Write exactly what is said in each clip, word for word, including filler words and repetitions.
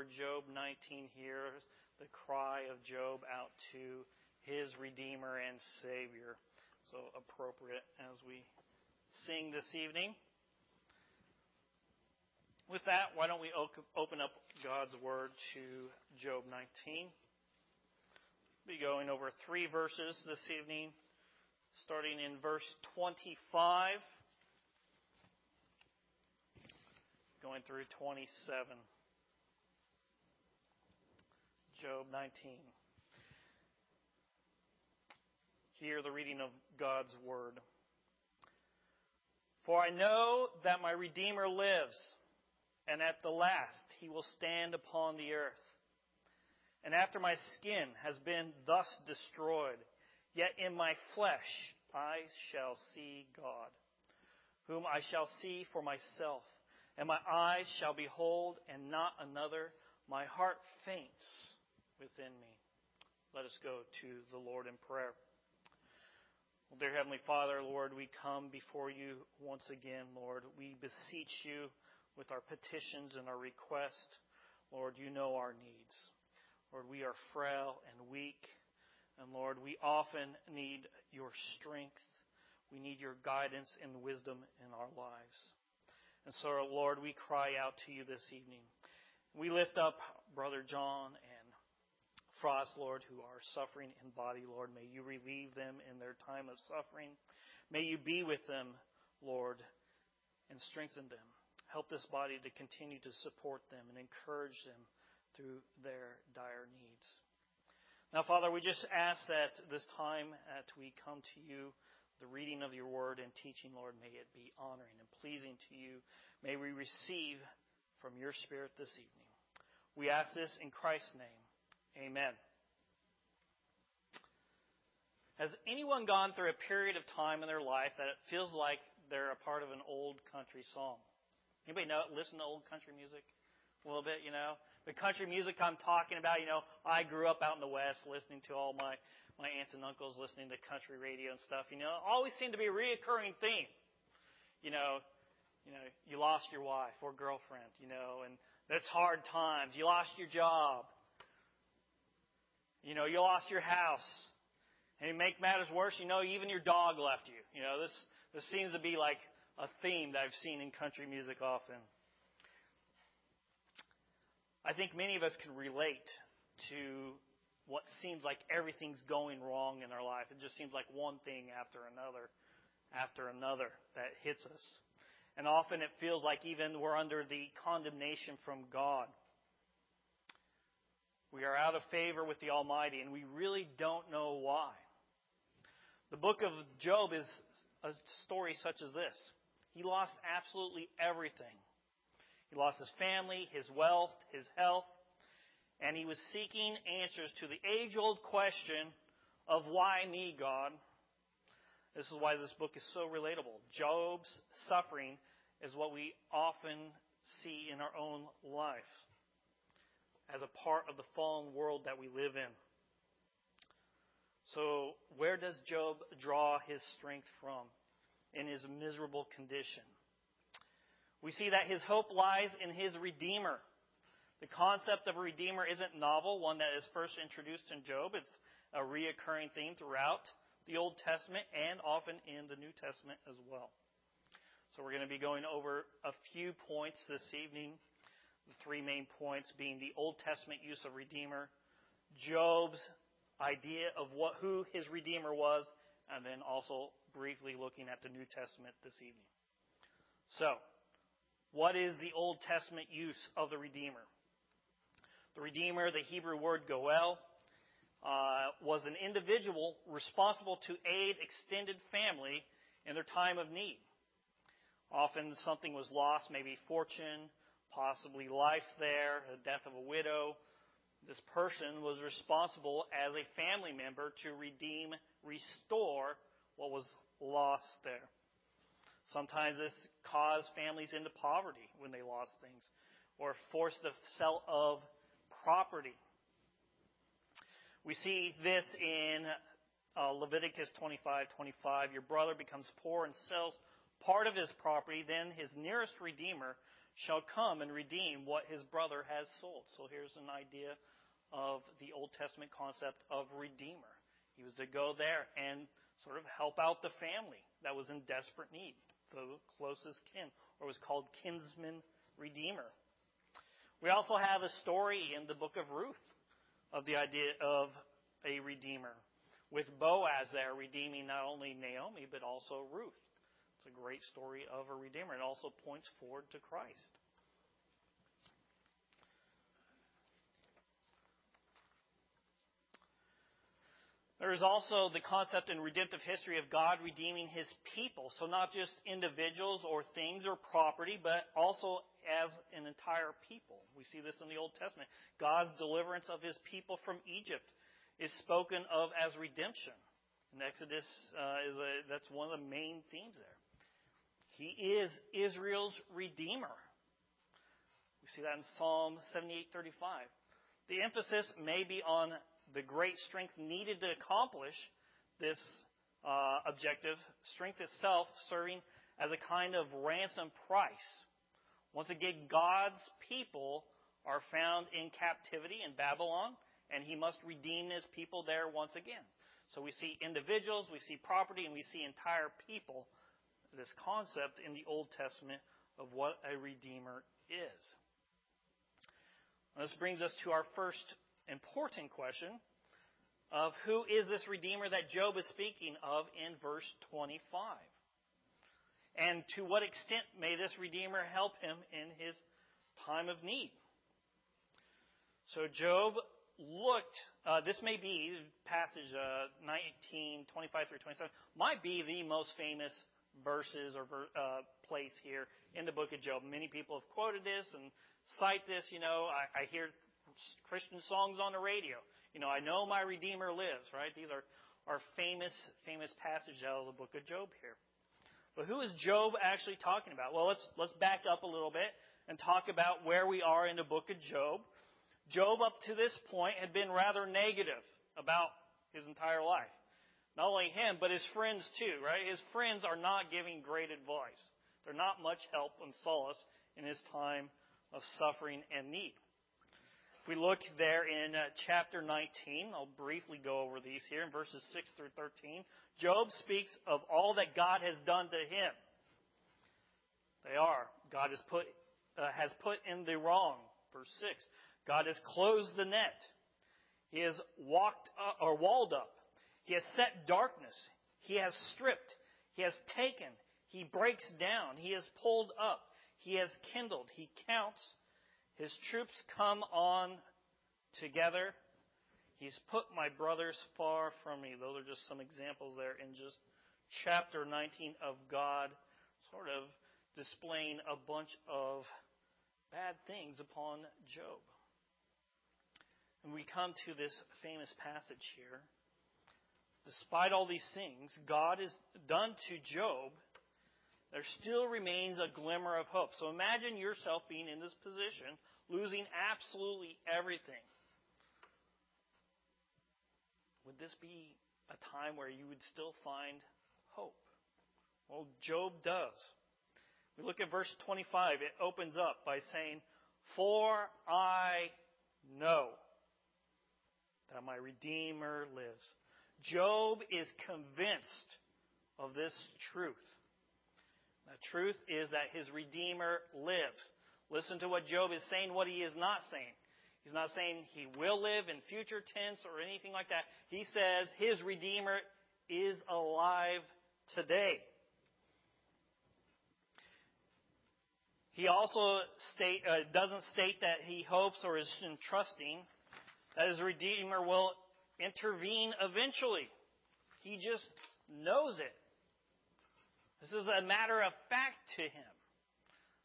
over Job nineteen here, the cry of Job out to his Redeemer and Savior. So appropriate as we sing this evening. With that, why don't we open up God's Word to Job nineteen. We'll be going over three verses this evening, starting in verse twenty-five, going through twenty-seven. Job nineteen. Hear the reading of God's Word. For I know that my Redeemer lives, and at the last he will stand upon the earth. And after my skin has been thus destroyed, yet in my flesh I shall see God, whom I shall see for myself, and my eyes shall behold, and not another. My heart faints within me. Let us go to the Lord in prayer. Well, dear Heavenly Father, Lord, we come before you once again, Lord. We beseech you with our petitions and our requests. Lord, you know our needs. Lord, we are frail and weak. And Lord, we often need your strength. We need your guidance and wisdom in our lives. And so, Lord, we cry out to you this evening. We lift up Brother John and Frost, Lord, who are suffering in body, Lord. May you relieve them in their time of suffering. May you be with them, Lord, and strengthen them. Help this body to continue to support them and encourage them through their dire needs. Now, Father, we just ask that this time that we come to you, the reading of your word and teaching, Lord, may it be honoring and pleasing to you. May we receive from your Spirit this evening. We ask this in Christ's name. Amen. Has anyone gone through a period of time in their life that it feels like they're a part of an old country song? Anybody know, listen to old country music? A little bit, you know? The country music I'm talking about, you know, I grew up out in the West listening to all my, my aunts and uncles listening to country radio and stuff, you know. Always seemed to be a reoccurring theme. You know, you know, you lost your wife or girlfriend, you know, and that's hard times. You lost your job. You know, you lost your house. And to make matters worse, you know, even your dog left you. You know, this this seems to be like a theme that I've seen in country music often. I think many of us can relate to what seems like everything's going wrong in our life. It just seems like one thing after another, after another that hits us. And often it feels like even we're under the condemnation from God. We are out of favor with the Almighty, and we really don't know why. The book of Job is a story such as this. He lost absolutely everything. He lost his family, his wealth, his health, and he was seeking answers to the age-old question of why me, God? This is why this book is so relatable. Job's suffering is what we often see in our own life as a part of the fallen world that we live in. So where does Job draw his strength from in his miserable condition? We see that his hope lies in his Redeemer. The concept of a Redeemer isn't novel, one that is first introduced in Job. It's a reoccurring theme throughout the Old Testament and often in the New Testament as well. So we're going to be going over a few points this evening, the three main points being the Old Testament use of Redeemer, Job's idea of what who his Redeemer was, and then also briefly looking at the New Testament this evening. So, what is the Old Testament use of the Redeemer? The Redeemer, the Hebrew word goel, uh, was an individual responsible to aid extended family in their time of need. Often something was lost, maybe fortune, possibly life there, the death of a widow. This person was responsible as a family member to redeem, restore what was lost there. Sometimes this caused families into poverty when they lost things, or forced the sale of property. We see this in uh, Leviticus twenty-five twenty-five. Your brother becomes poor and sells part of his property, then his nearest redeemer shall come and redeem what his brother has sold. So here's an idea of the Old Testament concept of redeemer. He was to go there and sort of help out the family that was in desperate need, the closest kin, or was called kinsman redeemer. We also have a story in the book of Ruth of the idea of a redeemer, with Boaz there redeeming not only Naomi but also Ruth. It's a great story of a redeemer. It also points forward to Christ. There is also the concept in redemptive history of God redeeming his people. So not just individuals or things or property, but also as an entire people. We see this in the Old Testament. God's deliverance of his people from Egypt is spoken of as redemption. And Exodus, uh, is a, that's one of the main themes there. He is Israel's redeemer. We see that in Psalm seventy-eight thirty-five. The emphasis may be on the great strength needed to accomplish this uh, objective, strength itself serving as a kind of ransom price. Once again, God's people are found in captivity in Babylon, and he must redeem his people there once again. So we see individuals, we see property, and we see entire people. This concept in the Old Testament of what a redeemer is. Now, this brings us to our first important question of who is this redeemer that Job is speaking of in verse twenty-five? And to what extent may this redeemer help him in his time of need? So Job looked, uh, this may be, passage uh, nineteen, twenty-five through twenty-seven, might be the most famous verses or ver- uh, place here in the book of Job. Many people have quoted this and cite this. You know, I, I hear Christian songs on the radio. You know, I know my Redeemer lives, right? These are, are famous, famous passages out of the book of Job here. But who is Job actually talking about? Well, let's let's back up a little bit and talk about where we are in the book of Job. Job, up to this point, had been rather negative about his entire life. Not only him, but his friends too, right? His friends are not giving great advice. They're not much help and solace in his time of suffering and need. If we look there in uh, chapter nineteen, I'll briefly go over these here in verses six through thirteen. Job speaks of all that God has done to him. They are. God has put, uh, has put in the wrong, verse six. God has closed the net. He has walked up, or walled up. He has set darkness. He has stripped. He has taken. He breaks down. He has pulled up. He has kindled. He counts. His troops come on together. He's put my brothers far from me. Those are just some examples there in just chapter nineteen of God sort of displaying a bunch of bad things upon Job. And we come to this famous passage here. Despite all these things God has done to Job, there still remains a glimmer of hope. So imagine yourself being in this position, losing absolutely everything. Would this be a time where you would still find hope? Well, Job does. We look at verse twenty-five. It opens up by saying, "For I know that my Redeemer lives." Job is convinced of this truth. The truth is that his Redeemer lives. Listen to what Job is saying, what he is not saying. He's not saying he will live in future tense or anything like that. He says his Redeemer is alive today. He also state, uh, doesn't state that he hopes or is entrusting that his Redeemer will intervene eventually. He just knows it. This is a matter of fact to him.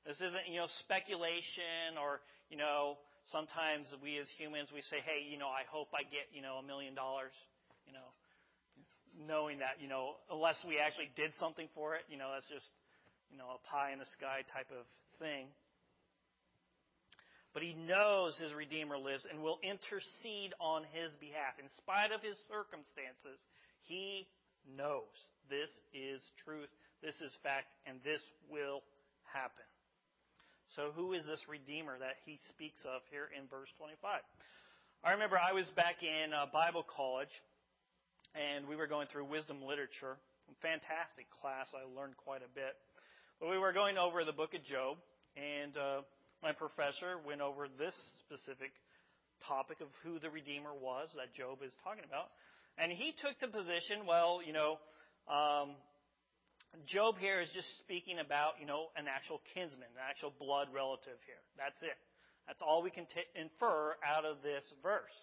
This isn't, you know, speculation or, you know, sometimes we as humans, we say, hey, you know, I hope I get, you know, a million dollars, you know, knowing that, you know, unless we actually did something for it, you know, that's just, you know, a pie in the sky type of thing. But he knows his Redeemer lives and will intercede on his behalf. In spite of his circumstances, he knows this is truth. This is fact, and this will happen. So who is this Redeemer that he speaks of here in verse twenty-five? I remember I was back in uh, Bible college, and we were going through wisdom literature. Fantastic class. I learned quite a bit. But we were going over the book of Job, and uh, my professor went over this specific topic of who the Redeemer was that Job is talking about. And he took the position, well, you know, um, Job here is just speaking about, you know, an actual kinsman, an actual blood relative here. That's it. That's all we can t- infer out of this verse.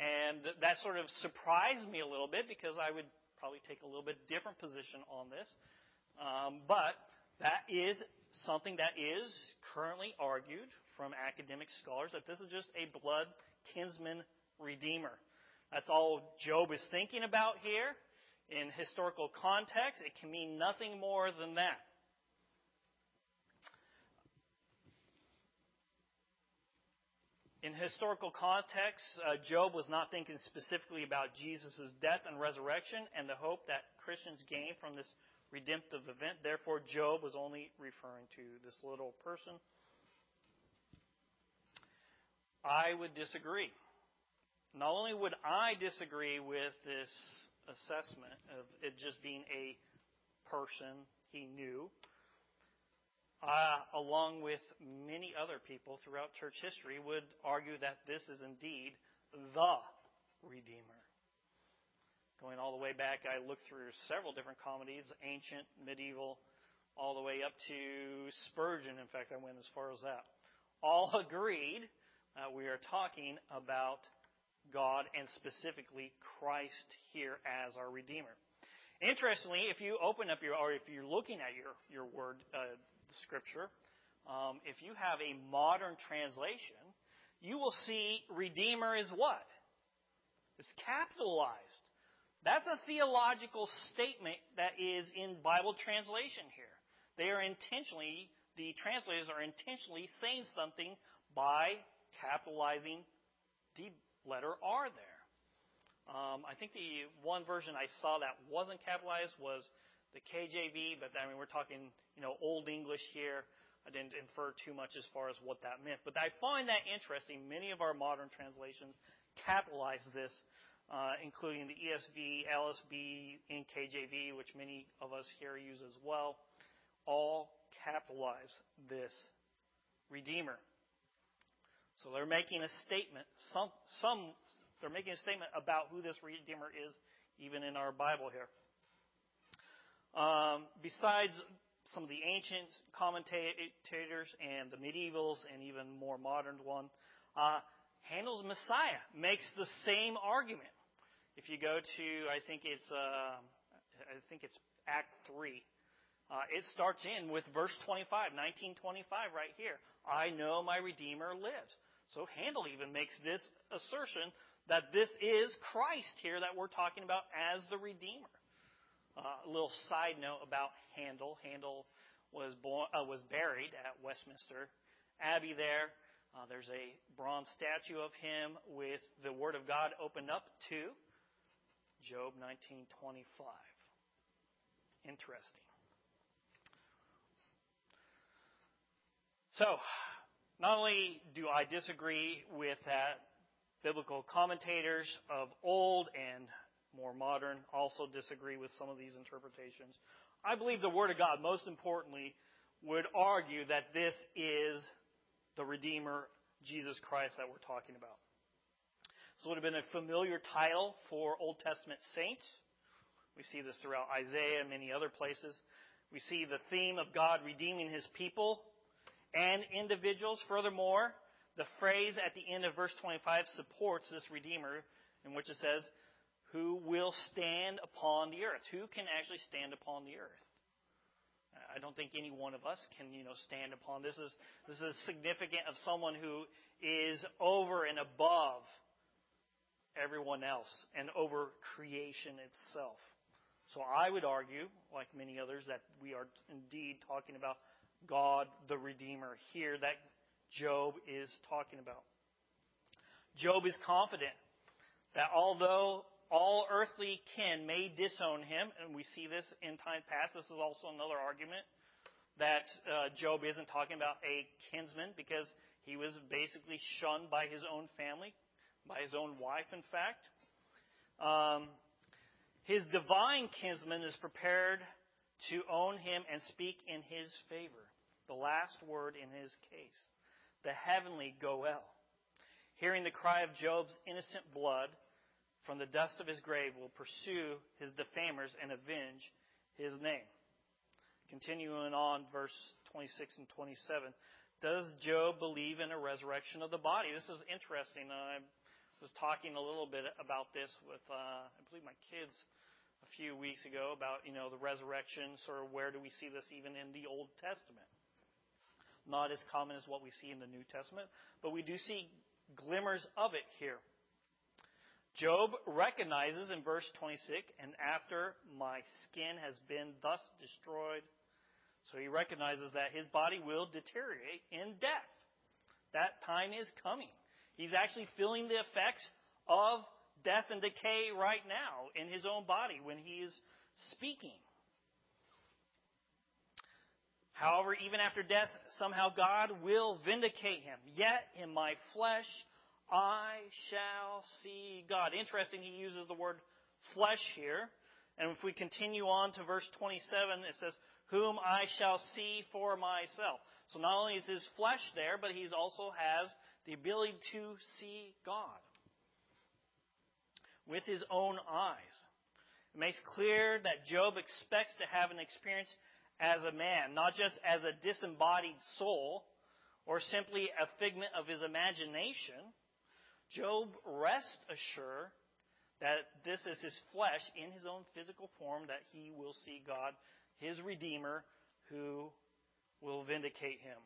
And that sort of surprised me a little bit because I would probably take a little bit different position on this. Um, but that is something that is currently argued from academic scholars, that this is just a blood kinsman redeemer. That's all Job is thinking about here. In historical context, it can mean nothing more than that. In historical context, uh, Job was not thinking specifically about Jesus' death and resurrection and the hope that Christians gain from this redemptive event. Therefore, Job was only referring to this little person. I would disagree. Not only would I disagree with this assessment of it just being a person he knew, uh, along with many other people throughout church history, would argue that this is indeed the Redeemer. Going all the way back, I looked through several different comedies, ancient, medieval, all the way up to Spurgeon. In fact, I went as far as that. All agreed that we are talking about God and specifically Christ here as our Redeemer. Interestingly, if you open up your, or if you're looking at your, your word, uh, scripture, um, if you have a modern translation, you will see Redeemer is what? It's capitalized. That's a theological statement that is in Bible translation here. They are intentionally, the translators are intentionally saying something by capitalizing the letter R there. Um, I think the one version I saw that wasn't capitalized was the K J V, but I mean, we're talking, you know, Old English here. I didn't infer too much as far as what that meant. But I find that interesting. Many of our modern translations capitalize this, uh, including the E S V, L S B, and K J V, which many of us here use as well. All capitalize this Redeemer. So they're making a statement. Some, some, they're making a statement about who this Redeemer is, even in our Bible here. Um, besides some of the ancient commentators and the medievals, and even more modern one, uh, Handel's Messiah makes the same argument. If you go to, I think it's, uh, I think it's Act three. Uh, it starts in with verse twenty-five, nineteen twenty-five, right here. I know my Redeemer lives. So Handel even makes this assertion that this is Christ here that we're talking about as the Redeemer. Uh, a little side note about Handel. Handel was born, uh, was buried at Westminster Abbey there. Uh, there's a bronze statue of him with the Word of God opened up to Job nineteen twenty-five. Interesting. So, not only do I disagree with that, biblical commentators of old and more modern also disagree with some of these interpretations. I believe the Word of God, most importantly, would argue that this is the Redeemer, Jesus Christ, that we're talking about. This would have been a familiar title for Old Testament saints. We see this throughout Isaiah and many other places. We see the theme of God redeeming his people and individuals. Furthermore, the phrase at the end of verse twenty-five supports this Redeemer, in which it says, who will stand upon the earth? Who can actually stand upon the earth? I don't think any one of us can, you know, stand upon. This is, this is significant of someone who is over and above everyone else and over creation itself. So I would argue, like many others, that we are indeed talking about God the Redeemer here that Job is talking about. Job is confident that although all earthly kin may disown him, and we see this in time past, this is also another argument that uh, Job isn't talking about a kinsman, because he was basically shunned by his own family, by his own wife, in fact. Um, his divine kinsman is prepared to own him and speak in his favor. The last word in his case, the heavenly Goel. Hearing the cry of Job's innocent blood from the dust of his grave will pursue his defamers and avenge his name. Continuing on, verse twenty-six and twenty-seven. Does Job believe in a resurrection of the body? This is interesting. I was talking a little bit about this with, uh, I believe, my kids a few weeks ago about, you know, the resurrection, sort of where do we see this even in the Old Testament? Not as common as what we see in the New Testament, but we do see glimmers of it here. Job recognizes in verse twenty-six, and after my skin has been thus destroyed, so he recognizes that his body will deteriorate in death. That time is coming. He's actually feeling the effects of death and decay right now in his own body when he is speaking. However, even after death, somehow God will vindicate him. Yet in my flesh I shall see God. Interesting, he uses the word flesh here. And if we continue on to verse twenty-seven, it says, whom I shall see for myself. So not only is his flesh there, but he also has the ability to see God with his own eyes. It makes clear that Job expects to have an experience as a man, not just as a disembodied soul or simply a figment of his imagination. Job rests assured that this is his flesh in his own physical form, that he will see God, his Redeemer, who will vindicate him.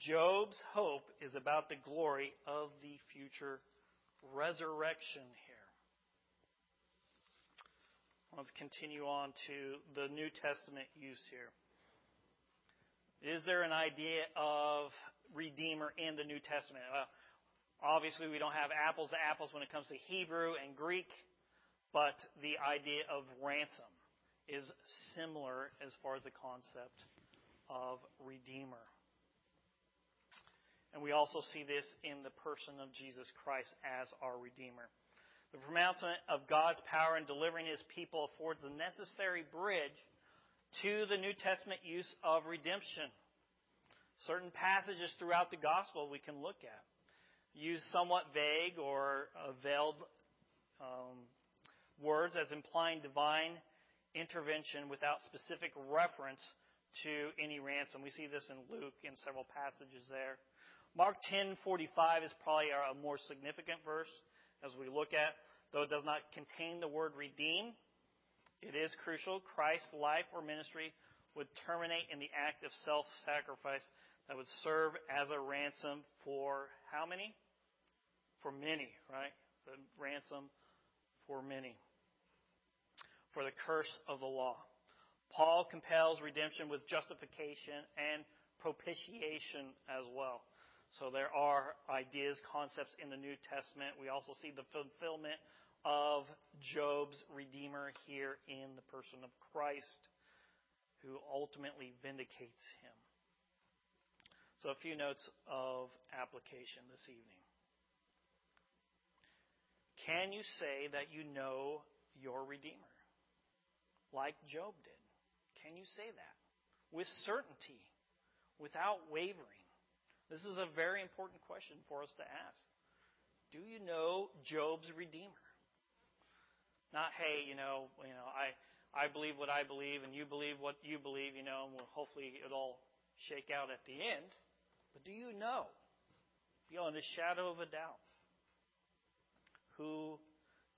Job's hope is about the glory of the future resurrection here. Let's continue on to the New Testament use here. Is there an idea of Redeemer in the New Testament? Well, obviously, we don't have apples to apples when it comes to Hebrew and Greek, but the idea of ransom is similar as far as the concept of Redeemer. And we also see this in the person of Jesus Christ as our Redeemer. The pronouncement of God's power in delivering his people affords the necessary bridge to the New Testament use of redemption. Certain passages throughout the gospel we can look at use somewhat vague or uh, veiled um, words as implying divine intervention without specific reference to any ransom. We see this in Luke in several passages there. Mark ten forty-five is probably a more significant verse as we look at, though it does not contain the word redeem. It is crucial. Christ's life or ministry would terminate in the act of self-sacrifice that would serve as a ransom for how many? For many, right? The ransom for many. For the curse of the law. Paul compels redemption with justification and propitiation as well. So there are ideas, concepts in the New Testament. We also see the fulfillment of Job's Redeemer here in the person of Christ, who ultimately vindicates him. So a few notes of application this evening. Can you say that you know your Redeemer, like Job did? Can you say that with certainty, without wavering? This is a very important question for us to ask. Do you know Job's Redeemer? Not, hey, you know, you know, I I believe what I believe, and you believe what you believe, you know, and we'll hopefully it'll shake out at the end. But do you know, beyond a shadow of a doubt, who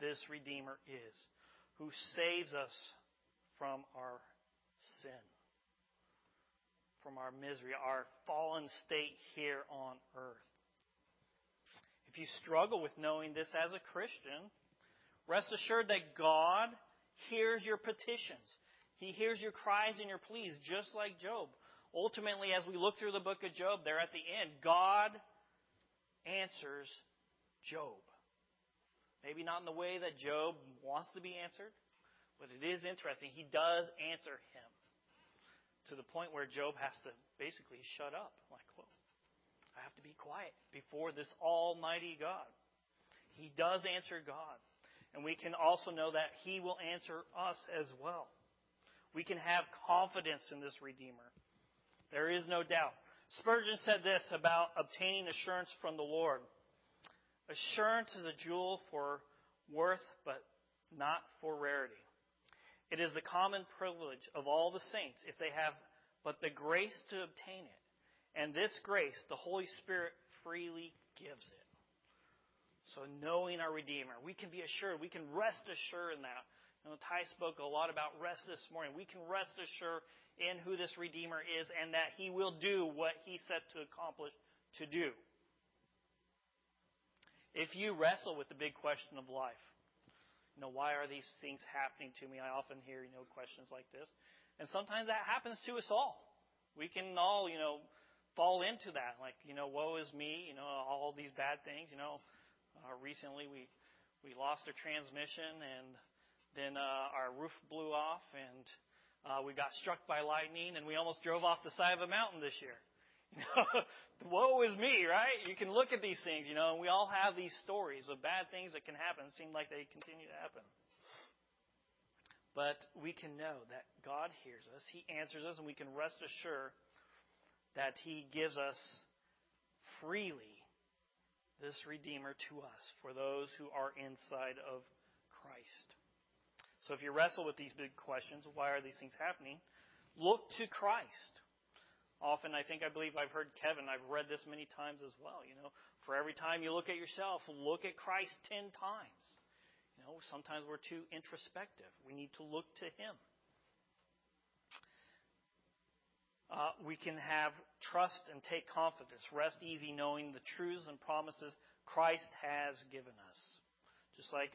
this Redeemer is, who saves us from our sin, from our misery, our fallen state here on earth? If you struggle with knowing this as a Christian, rest assured that God hears your petitions. He hears your cries and your pleas, just like Job. Ultimately, as we look through the book of Job, there at the end, God answers Job. Maybe not in the way that Job wants to be answered, but it is interesting. He does answer him. to the point where Job has to basically shut up. Like, whoa, I have to be quiet before this almighty God. He does answer God. And we can also know that he will answer us as well. We can have confidence in this Redeemer. There is no doubt. Spurgeon said this about obtaining assurance from the Lord. Assurance is a jewel for worth, but not for rarity. It is the common privilege of all the saints, if they have but the grace to obtain it. And this grace, the Holy Spirit freely gives it. So knowing our Redeemer, we can be assured. We can rest assured in that. You know, Ty spoke a lot about rest this morning. We can rest assured in who this Redeemer is and that he will do what he set to accomplish to do. If you wrestle with the big question of life, you know, why are these things happening to me? I often hear, you know, questions like this. And sometimes that happens to us all. We can all, you know, fall into that. Like, you know, woe is me, you know, all these bad things, you know. Uh, recently, we we lost a transmission, and then uh, our roof blew off, and uh, we got struck by lightning, and we almost drove off the side of a mountain this year. You know, woe is me, right? You can look at these things, you know, and we all have these stories of bad things that can happen. It seems like they continue to happen. But we can know that God hears us, he answers us, and we can rest assured that he gives us freely this Redeemer to us, for those who are inside of Christ. So if you wrestle with these big questions, why are these things happening? Look to Christ. Often, I think, I believe I've heard Kevin, I've read this many times as well, you know, for every time you look at yourself, look at Christ ten times. You know, sometimes we're too introspective. We need to look to him. Uh, we can have trust and take confidence. Rest easy knowing the truths and promises Christ has given us. Just like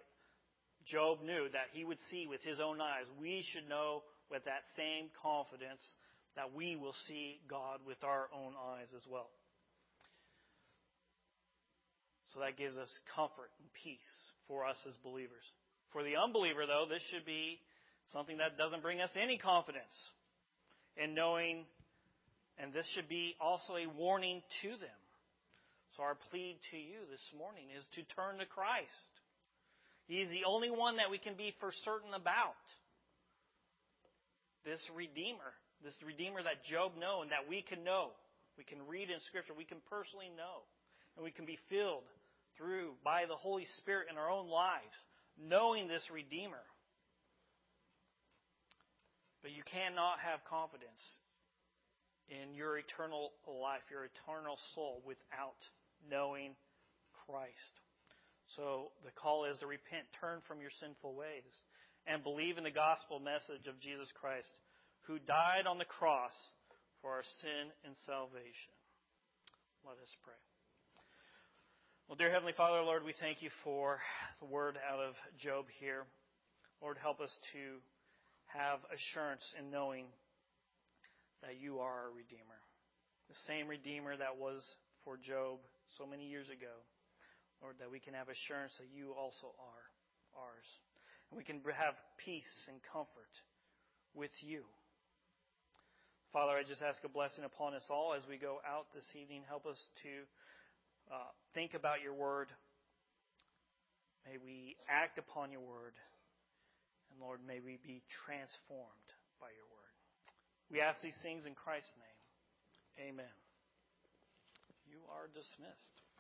Job knew that he would see with his own eyes, we should know with that same confidence that we will see God with our own eyes as well. So that gives us comfort and peace for us as believers. For the unbeliever, though, this should be something that doesn't bring us any confidence in knowing. And this should be also a warning to them. So our plea to you this morning is to turn to Christ. He is the only one that we can be for certain about. This Redeemer, this Redeemer that Job knew and that we can know. We can read in Scripture. We can personally know. And we can be filled through by the Holy Spirit in our own lives, knowing this Redeemer. But you cannot have confidence in your eternal life, your eternal soul, without knowing Christ. So the call is to repent, turn from your sinful ways, and believe in the gospel message of Jesus Christ, who died on the cross for our sin and salvation. Let us pray. Well, dear Heavenly Father, Lord, we thank you for the word out of Job here. Lord, help us to have assurance in knowing that you are a Redeemer. The same Redeemer that was for Job so many years ago. Lord, that we can have assurance that you also are ours. And we can have peace and comfort with you. Father, I just ask a blessing upon us all as we go out this evening. Help us to uh, think about your word. May we act upon your word. And Lord, may we be transformed by your word. We ask these things in Christ's name. Amen. You are dismissed.